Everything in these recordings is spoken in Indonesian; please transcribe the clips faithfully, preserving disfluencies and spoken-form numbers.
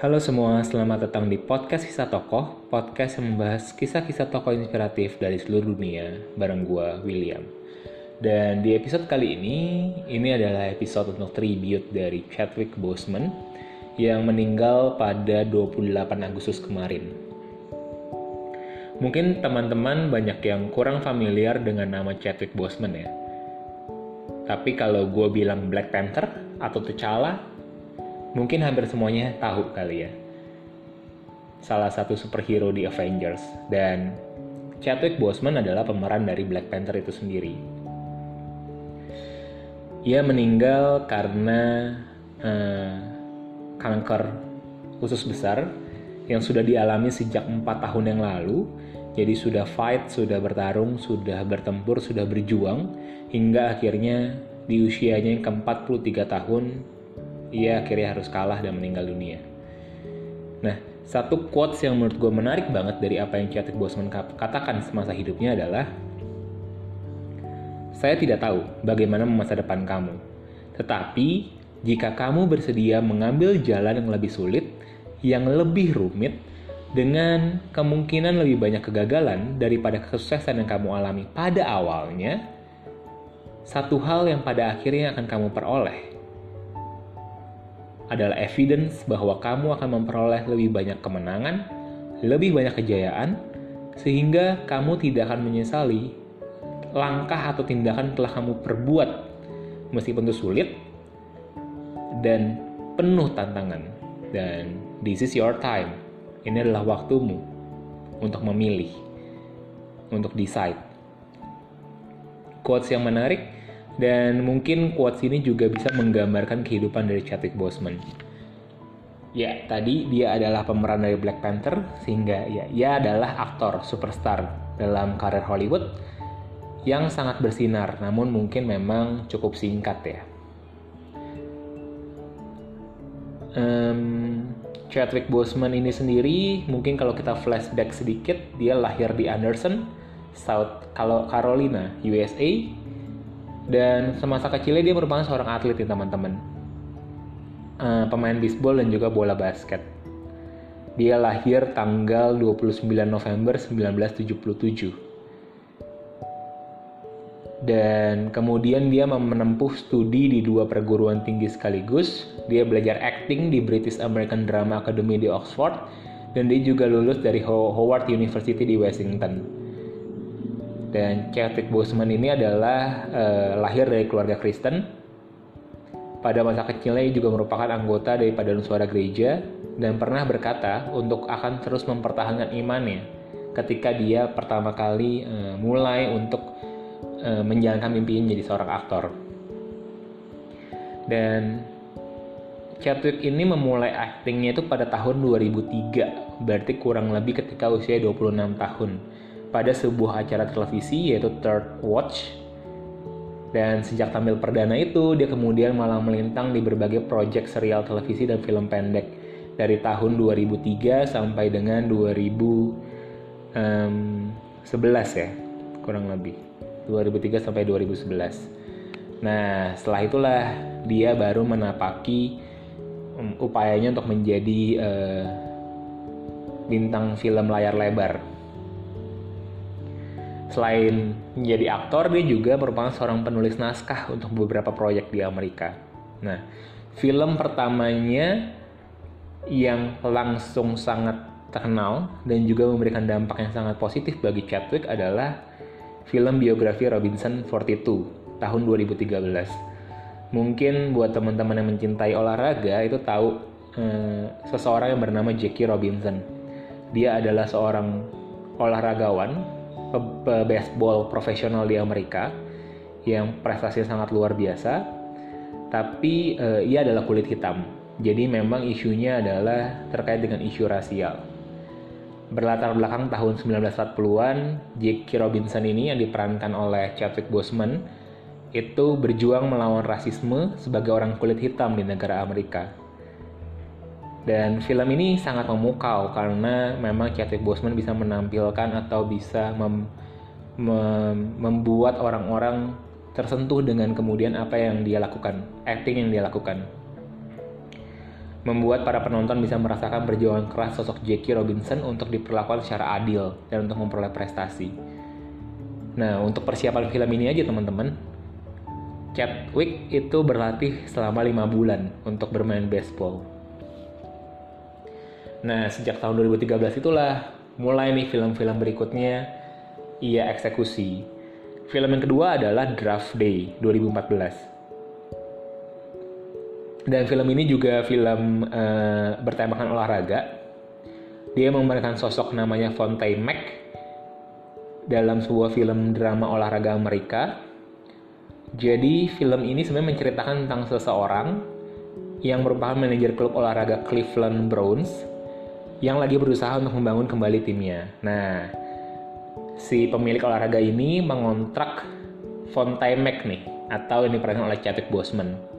Halo semua, selamat datang di Podcast Kisah Tokoh, podcast yang membahas kisah-kisah tokoh inspiratif dari seluruh dunia, bareng gua, William. Dan di episode kali ini, ini adalah episode untuk tribute dari Chadwick Boseman yang meninggal pada dua puluh delapan Agustus kemarin. Mungkin teman-teman banyak yang kurang familiar dengan nama Chadwick Boseman ya. Tapi kalau gua bilang Black Panther atau T'Challa, mungkin hampir semuanya tahu kali ya. Salah satu superhero di Avengers. Dan Chadwick Boseman adalah pemeran dari Black Panther itu sendiri. Ia meninggal karena eh, kanker usus besar yang sudah dialami sejak empat tahun yang lalu. Jadi sudah fight, sudah bertarung, sudah bertempur, sudah berjuang. Hingga akhirnya di usianya yang ke empat puluh tiga tahun ia akhirnya harus kalah dan meninggal dunia. Nah, satu quotes yang menurut gue menarik banget dari apa yang Chadwick Boseman katakan semasa hidupnya adalah, "Saya tidak tahu bagaimana masa depan kamu, tetapi jika kamu bersedia mengambil jalan yang lebih sulit, yang lebih rumit, dengan kemungkinan lebih banyak kegagalan daripada kesuksesan yang kamu alami pada awalnya, satu hal yang pada akhirnya akan kamu peroleh adalah evidence bahwa kamu akan memperoleh lebih banyak kemenangan, lebih banyak kejayaan, sehingga kamu tidak akan menyesali langkah atau tindakan telah kamu perbuat, meskipun itu sulit dan penuh tantangan. Dan this is your time. Ini adalah waktumu untuk memilih, untuk decide." Quotes yang menarik. Dan mungkin quotes ini juga bisa menggambarkan kehidupan dari Chadwick Boseman. Ya, tadi dia adalah pemeran dari Black Panther, sehingga ya, ia adalah aktor superstar dalam karir Hollywood yang sangat bersinar, namun mungkin memang cukup singkat ya. Um, Chadwick Boseman ini sendiri, mungkin kalau kita flashback sedikit, dia lahir di Anderson, South Carolina, U S A. Dan semasa kecilnya dia merupakan seorang atlet nih teman-teman, uh, pemain bisbol dan juga bola basket. Dia lahir tanggal dua puluh sembilan November seribu sembilan ratus tujuh puluh tujuh. Dan kemudian dia menempuh studi di dua perguruan tinggi sekaligus. Dia belajar acting di British American Drama Academy di Oxford. Dan dia juga lulus dari Howard University di Washington. Dan Chadwick Boseman ini adalah eh, lahir dari keluarga Kristen. Pada masa kecilnya ia juga merupakan anggota dari Paduan Suara Gereja dan pernah berkata untuk akan terus mempertahankan imannya ketika dia pertama kali eh, mulai untuk eh, menjalankan mimpinya jadi seorang aktor. Dan Chadwick ini memulai aktingnya itu pada tahun dua ribu tiga, berarti kurang lebih ketika usia dua puluh enam tahun. Pada sebuah acara televisi yaitu Third Watch. Dan sejak tampil perdana itu, dia kemudian malah melintang di berbagai proyek serial televisi dan film pendek dari tahun dua ribu tiga sampai dengan dua ribu sebelas ya, kurang lebih dua ribu tiga sampai dua ribu sebelas. Nah, setelah itulah dia baru menapaki upayanya untuk menjadi uh, bintang film layar lebar. Selain menjadi aktor, dia juga merupakan seorang penulis naskah untuk beberapa proyek di Amerika. Nah, film pertamanya yang langsung sangat terkenal dan juga memberikan dampak yang sangat positif bagi Chadwick adalah film biografi Robinson empat puluh dua tahun dua ribu tiga belas. Mungkin buat teman-teman yang mencintai olahraga itu tahu eh, seseorang yang bernama Jackie Robinson. Dia adalah seorang olahragawan baseball profesional di Amerika yang prestasinya sangat luar biasa, tapi eh, ia adalah kulit hitam. Jadi memang isunya adalah terkait dengan isu rasial. Berlatar belakang tahun sembilan belas empat puluhan, Jackie Robinson ini yang diperankan oleh Chadwick Boseman itu berjuang melawan rasisme sebagai orang kulit hitam di negara Amerika. Dan film ini sangat memukau karena memang Chadwick Boseman bisa menampilkan atau bisa mem, mem, membuat orang-orang tersentuh dengan kemudian apa yang dia lakukan, acting yang dia lakukan. membuat para penonton bisa merasakan perjuangan keras sosok Jackie Robinson untuk diperlakukan secara adil dan untuk memperoleh prestasi. Nah, untuk persiapan film ini aja teman-teman, Chadwick itu berlatih selama lima bulan untuk bermain baseball. Nah, sejak tahun dua ribu tiga belas itulah mulai nih film-film berikutnya ia eksekusi. Film yang kedua adalah Draft Day dua ribu empat belas. Dan film ini juga film e, bertemakan olahraga. Dia memerankan sosok namanya Fontaine Magne dalam sebuah film drama olahraga Amerika. Jadi film ini sebenarnya menceritakan tentang seseorang yang merupakan manajer klub olahraga Cleveland Browns yang lagi berusaha untuk membangun kembali timnya. Nah, si pemilik olahraga ini mengontrak Fontaine Magne atau yang diperankan oleh Chadwick Boseman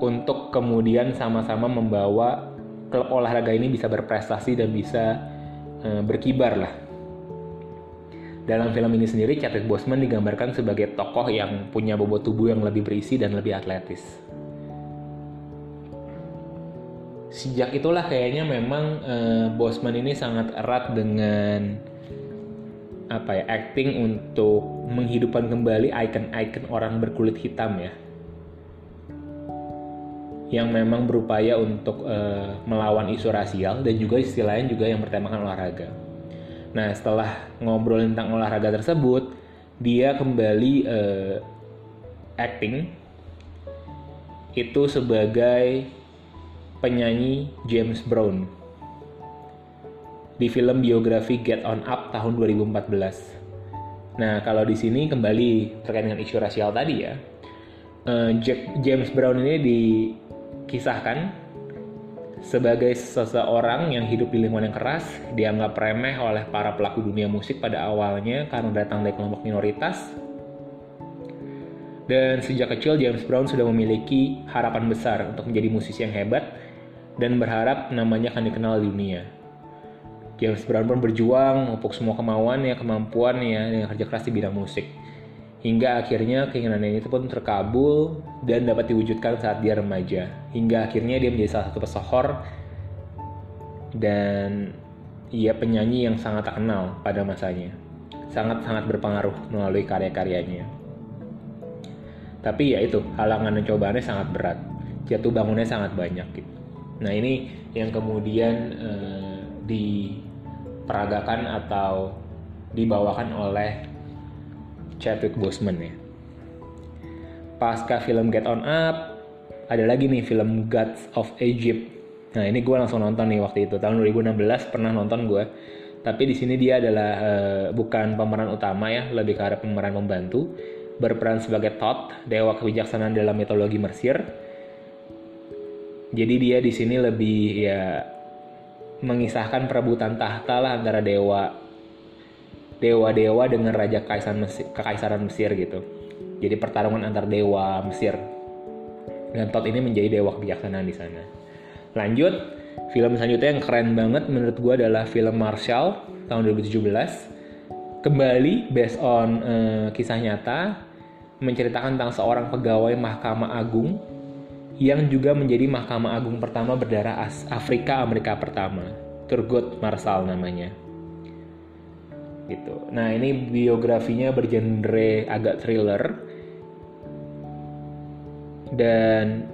untuk kemudian sama-sama membawa klub olahraga ini bisa berprestasi dan bisa e, berkibar lah. Dalam film ini sendiri, Chadwick Boseman digambarkan sebagai tokoh yang punya bobot tubuh yang lebih berisi dan lebih atletis. Sejak itulah kayaknya memang e, Boseman ini sangat erat dengan apa ya, acting untuk menghidupkan kembali ikon-ikon orang berkulit hitam ya, yang memang berupaya untuk e, melawan isu rasial dan juga istilah lain juga yang bertemakan olahraga. Nah, setelah ngobrol tentang olahraga tersebut, dia kembali e, acting itu sebagai penyanyi James Brown di film biografi Get On Up tahun dua ribu empat belas. Nah, kalau di sini kembali terkait dengan isu rasial tadi ya, e, Jack, James Brown ini di kisahkan sebagai seseorang yang hidup di lingkungan yang keras, dianggap remeh oleh para pelaku dunia musik pada awalnya karena datang dari kelompok minoritas. Dan sejak kecil James Brown sudah memiliki harapan besar untuk menjadi musisi yang hebat dan berharap namanya akan dikenal di dunia. James Brown pun berjuang memupuk semua kemauannya, kemampuannya dengan kerja keras di bidang musik. Hingga akhirnya keinginannya itu pun terkabul dan dapat diwujudkan saat dia remaja. Hingga akhirnya dia menjadi salah satu pesohor dan ia penyanyi yang sangat terkenal pada masanya. Sangat-sangat berpengaruh melalui karya-karyanya. Tapi ya itu, halangan dan cobaannya sangat berat. Jatuh bangunnya sangat banyak gitu. Nah, ini yang kemudian eh, diperagakan atau dibawakan oleh Chadwick Boseman ya. Pasca film Get On Up, ada lagi nih film Gods of Egypt. Nah, ini gue langsung nonton nih waktu itu, tahun dua ribu enam belas pernah nonton gue. Tapi di sini dia adalah uh, bukan pemeran utama ya, lebih ke arah pemeran pembantu, berperan sebagai Thoth, dewa kebijaksanaan dalam mitologi Mesir. Jadi dia di sini lebih ya mengisahkan perebutan tahta lah antara dewa dewa-dewa dengan raja kaisaran Mesir, kekaisaran Mesir gitu. Jadi pertarungan antar dewa Mesir. Dan Thoth ini menjadi dewa kebijaksanaan di sana. Lanjut, film selanjutnya yang keren banget menurut gue adalah film Marshall tahun dua ribu tujuh belas. Kembali based on eh, kisah nyata, menceritakan tentang seorang pegawai Mahkamah Agung yang juga menjadi Mahkamah Agung pertama berdarah Afrika Amerika pertama. Thurgood Marshall namanya. Gitu. Nah, ini biografinya bergenre agak thriller dan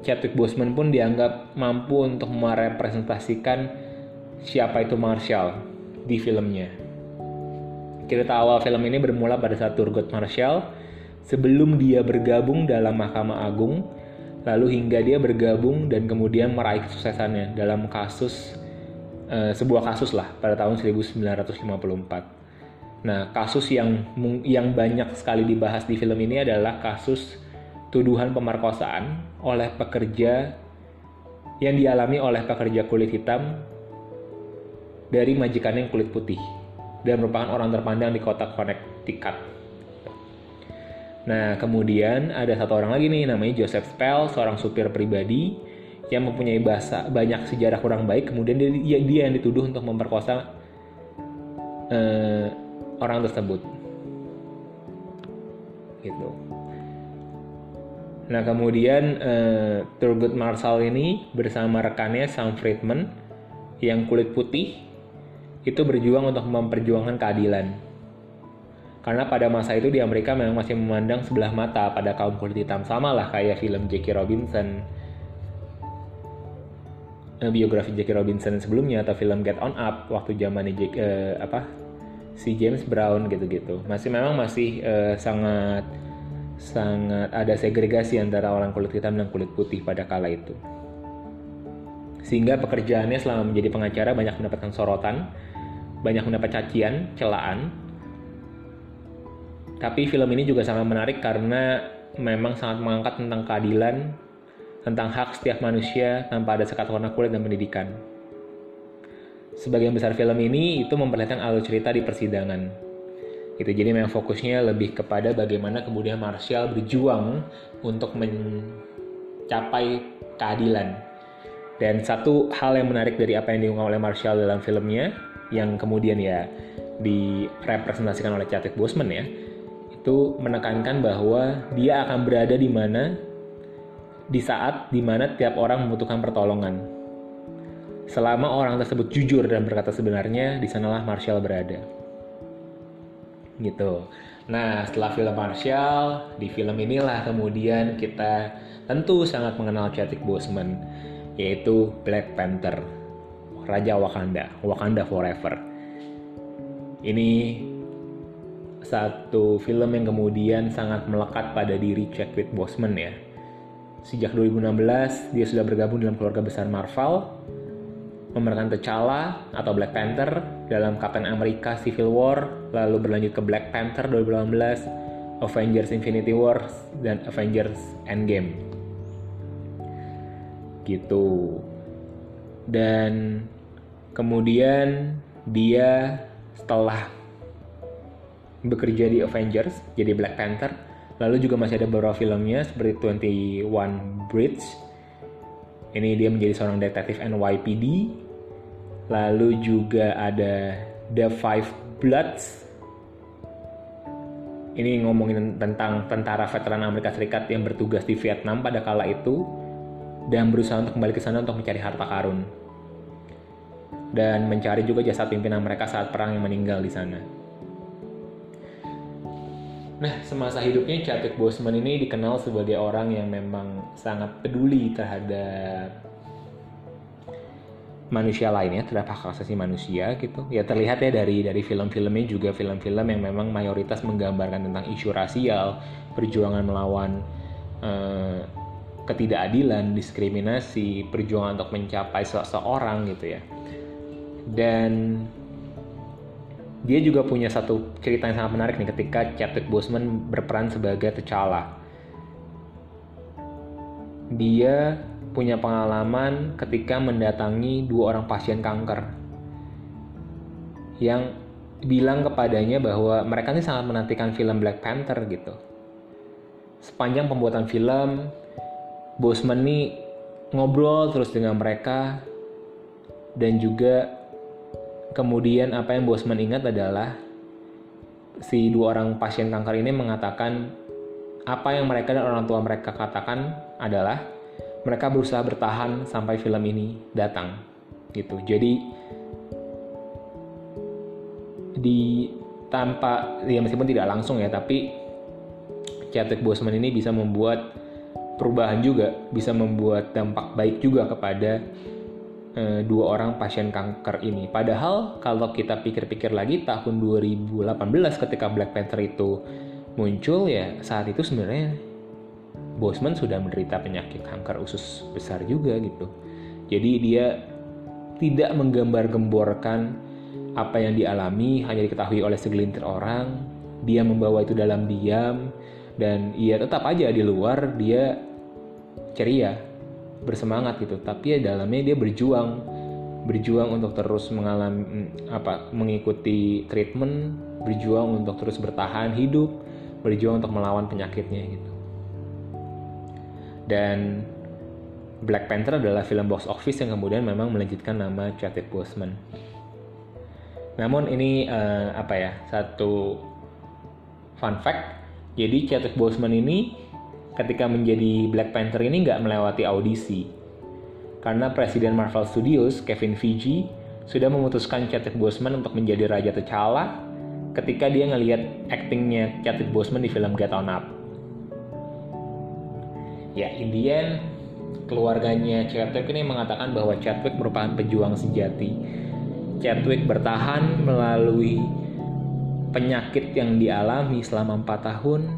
Chadwick Boseman pun dianggap mampu untuk merepresentasikan siapa itu Marshall di filmnya. Cerita awal film ini bermula pada saat Thurgood Marshall sebelum dia bergabung dalam Mahkamah Agung, lalu hingga dia bergabung dan kemudian meraih kesuksesannya dalam kasus sebuah kasus lah pada tahun seribu sembilan ratus lima puluh empat. Nah, kasus yang yang banyak sekali dibahas di film ini adalah kasus tuduhan pemerkosaan oleh pekerja yang dialami oleh pekerja kulit hitam dari majikannya yang kulit putih dan merupakan orang terpandang di kota Connecticut. Nah, kemudian ada satu orang lagi nih namanya Joseph Spell, seorang supir pribadi yang mempunyai bahasa, banyak sejarah kurang baik, kemudian dia, dia yang dituduh untuk memperkosa eh, orang tersebut gitu. Nah kemudian uh, Thurgood Marshall ini bersama rekannya Sam Friedman yang kulit putih itu berjuang untuk memperjuangkan keadilan. Karena pada masa itu di Amerika memang masih memandang sebelah mata pada kaum kulit hitam, sama lah kayak film Jackie Robinson, uh, biografi Jackie Robinson sebelumnya, atau film Get On Up waktu zamannya Jack, uh, apa si James Brown gitu-gitu. Masih memang masih uh, sangat sangat ada segregasi antara orang kulit hitam dan kulit putih pada kala itu. Sehingga pekerjaannya selama menjadi pengacara banyak mendapatkan sorotan, banyak mendapat cacian, celaan. Tapi film ini juga sangat menarik karena memang sangat mengangkat tentang keadilan, tentang hak setiap manusia tanpa ada sekat warna kulit dan pendidikan. Sebagian besar film ini itu memperlihatkan alur cerita di persidangan. Gitu, jadi memang fokusnya lebih kepada bagaimana kemudian Marshall berjuang untuk mencapai keadilan. Dan satu hal yang menarik dari apa yang diungkap oleh Marshall dalam filmnya, yang kemudian ya direpresentasikan oleh Chadwick Boseman ya, itu menekankan bahwa dia akan berada di mana, di saat di mana tiap orang membutuhkan pertolongan. Selama orang tersebut jujur dan berkata sebenarnya, di sanalah Marshall berada. Gitu. Nah, setelah film Marshall, di film inilah kemudian kita tentu sangat mengenal Chadwick Boseman, yaitu Black Panther, Raja Wakanda, Wakanda Forever. Ini satu film yang kemudian sangat melekat pada diri Chadwick Boseman ya. Sejak dua ribu enam belas dia sudah bergabung dalam keluarga besar Marvel, memerankan T'Challa atau Black Panther dalam Captain America Civil War, lalu berlanjut ke Black Panther dua ribu delapan belas, Avengers Infinity War, dan Avengers Endgame. Gitu. Dan kemudian dia setelah bekerja di Avengers jadi Black Panther, lalu juga masih ada beberapa filmnya seperti Twenty One Bridges. Ini dia menjadi seorang detektif N Y P D. Lalu juga ada The Five Bloods. Ini ngomongin tentang tentara veteran Amerika Serikat yang bertugas di Vietnam pada kala itu dan berusaha untuk kembali ke sana untuk mencari harta karun dan mencari juga jasad pimpinan mereka saat perang yang meninggal di sana. Nah, semasa hidupnya Chadwick Boseman ini dikenal sebagai orang yang memang sangat peduli terhadap manusia lainnya, terhadap hak asasi manusia gitu. Ya terlihat ya dari dari film-filmnya, juga film-film yang memang mayoritas menggambarkan tentang isu rasial, perjuangan melawan eh, ketidakadilan, diskriminasi, perjuangan untuk mencapai seseorang gitu ya. Dan dia juga punya satu cerita yang sangat menarik nih ketika Chadwick Boseman berperan sebagai T'Challa. Dia punya pengalaman ketika mendatangi dua orang pasien kanker yang bilang kepadanya bahwa mereka ini sangat menantikan film Black Panther gitu. Sepanjang pembuatan film, Boseman nih ngobrol terus dengan mereka, dan juga kemudian apa yang Boseman ingat adalah si dua orang pasien kanker ini mengatakan apa yang mereka dan orang tua mereka katakan adalah mereka berusaha bertahan sampai film ini datang, gitu. Jadi di tanpa, ya meskipun tidak langsung ya, tapi Chadwick Boseman ini bisa membuat perubahan juga, bisa membuat dampak baik juga kepada e, dua orang pasien kanker ini. Padahal kalau kita pikir-pikir lagi, tahun dua ribu delapan belas ketika Black Panther itu muncul ya, saat itu sebenarnya Boseman sudah menderita penyakit kanker usus besar juga gitu. Jadi dia tidak menggambar-gemborkan apa yang dialami, hanya diketahui oleh segelintir orang. Dia membawa itu dalam diam, dan ia tetap aja di luar dia ceria, bersemangat gitu. Tapi ya dalamnya dia berjuang, berjuang untuk terus mengalami apa, mengikuti treatment, berjuang untuk terus bertahan hidup, berjuang untuk melawan penyakitnya gitu. Dan Black Panther adalah film box office yang kemudian memang melanjutkan nama Chadwick Boseman. Namun ini uh, apa ya, satu fun fact. Jadi Chadwick Boseman ini ketika menjadi Black Panther ini nggak melewati audisi. Karena Presiden Marvel Studios, Kevin Feige, sudah memutuskan Chadwick Boseman untuk menjadi Raja T'Challa ketika dia ngelihat aktingnya Chadwick Boseman di film Get On Up. Ya, in the end, keluarganya Chadwick ini mengatakan bahwa Chadwick merupakan pejuang sejati. Chadwick bertahan melalui penyakit yang dialami selama empat tahun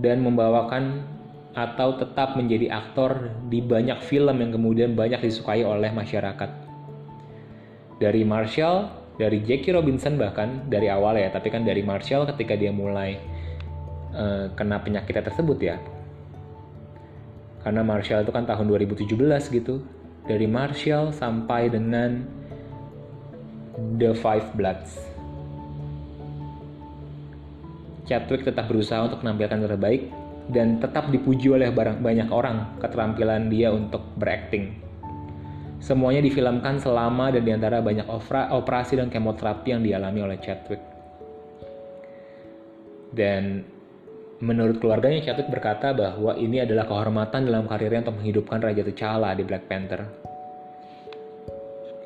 dan membawakan atau tetap menjadi aktor di banyak film yang kemudian banyak disukai oleh masyarakat. Dari Marshall, dari Jackie Robinson bahkan dari awal ya, tapi kan dari Marshall ketika dia mulai uh, kena penyakitnya tersebut ya. Karena Marshall itu kan tahun dua ribu tujuh belas gitu. Dari Marshall sampai dengan The Five Bloods. Chadwick tetap berusaha untuk menampilkan terbaik dan tetap dipuji oleh banyak orang keterampilan dia untuk berakting. Semuanya difilmkan selama dan diantara banyak operasi dan kemoterapi yang dialami oleh Chadwick. Dan menurut keluarganya, Chadwick berkata bahwa ini adalah kehormatan dalam karirnya untuk menghidupkan Raja T'Challa di Black Panther.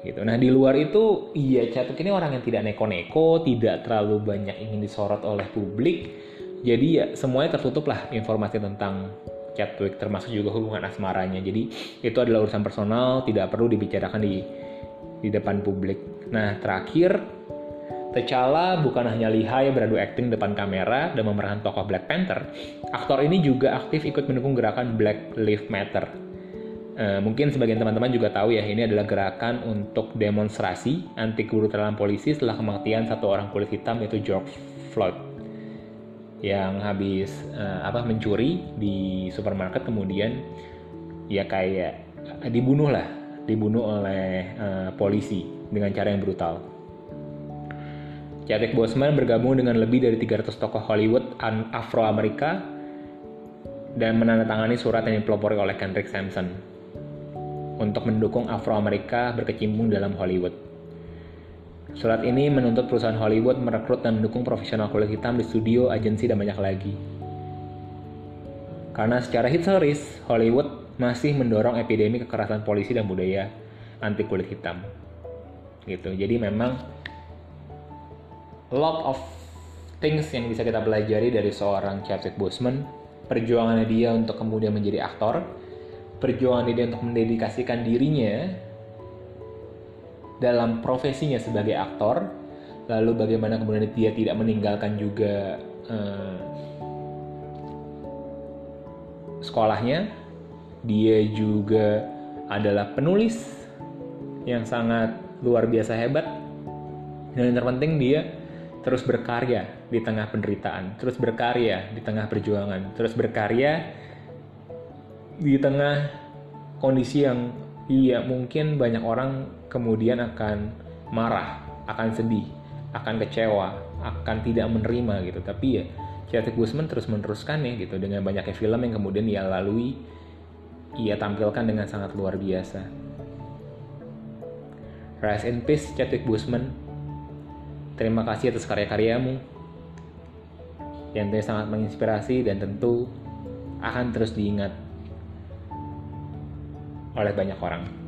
Gitu. Nah di luar itu, iya Chadwick ini orang yang tidak neko-neko, tidak terlalu banyak ingin disorot oleh publik. Jadi ya semuanya tertutup lah informasi tentang Chadwick, termasuk juga hubungan asmaranya. Jadi itu adalah urusan personal, tidak perlu dibicarakan di di depan publik. Nah terakhir, T'Challa bukan hanya lihai beradu akting depan kamera dan memerankan tokoh Black Panther. Aktor ini juga aktif ikut mendukung gerakan Black Lives Matter. E, mungkin sebagian teman-teman juga tahu ya, ini adalah gerakan untuk demonstrasi anti kebrutalan polisi setelah kematian satu orang kulit hitam yaitu George Floyd, yang habis uh, apa mencuri di supermarket, kemudian ya kayak dibunuh lah, dibunuh oleh uh, polisi dengan cara yang brutal. Chadwick Boseman bergabung dengan lebih dari tiga ratus tokoh Hollywood Afro Amerika dan menandatangani surat yang dipelopori oleh Kendrick Sampson untuk mendukung Afro Amerika berkecimpung dalam Hollywood. Surat ini menuntut perusahaan Hollywood merekrut dan mendukung profesional kulit hitam di studio, agensi, dan banyak lagi. Karena secara historis, Hollywood masih mendorong epidemi kekerasan polisi dan budaya anti kulit hitam. Gitu. Jadi memang lot of things yang bisa kita pelajari dari seorang Chadwick Boseman, perjuangan dia untuk kemudian menjadi aktor, perjuangan dia untuk mendedikasikan dirinya dalam profesinya sebagai aktor, lalu bagaimana kemudian dia tidak meninggalkan juga eh, sekolahnya. Dia juga adalah penulis yang sangat luar biasa hebat, dan yang terpenting dia terus berkarya di tengah penderitaan, terus berkarya di tengah perjuangan, terus berkarya di tengah kondisi yang iya mungkin banyak orang kemudian akan marah, akan sedih, akan kecewa, akan tidak menerima gitu. Tapi ya Chadwick Boseman terus meneruskan ya gitu, dengan banyaknya film yang kemudian ia lalui, ia tampilkan dengan sangat luar biasa. Rest in peace Chadwick Boseman. Terima kasih atas karya-karyamu yang tentunya sangat menginspirasi dan tentu akan terus diingat oleh banyak orang.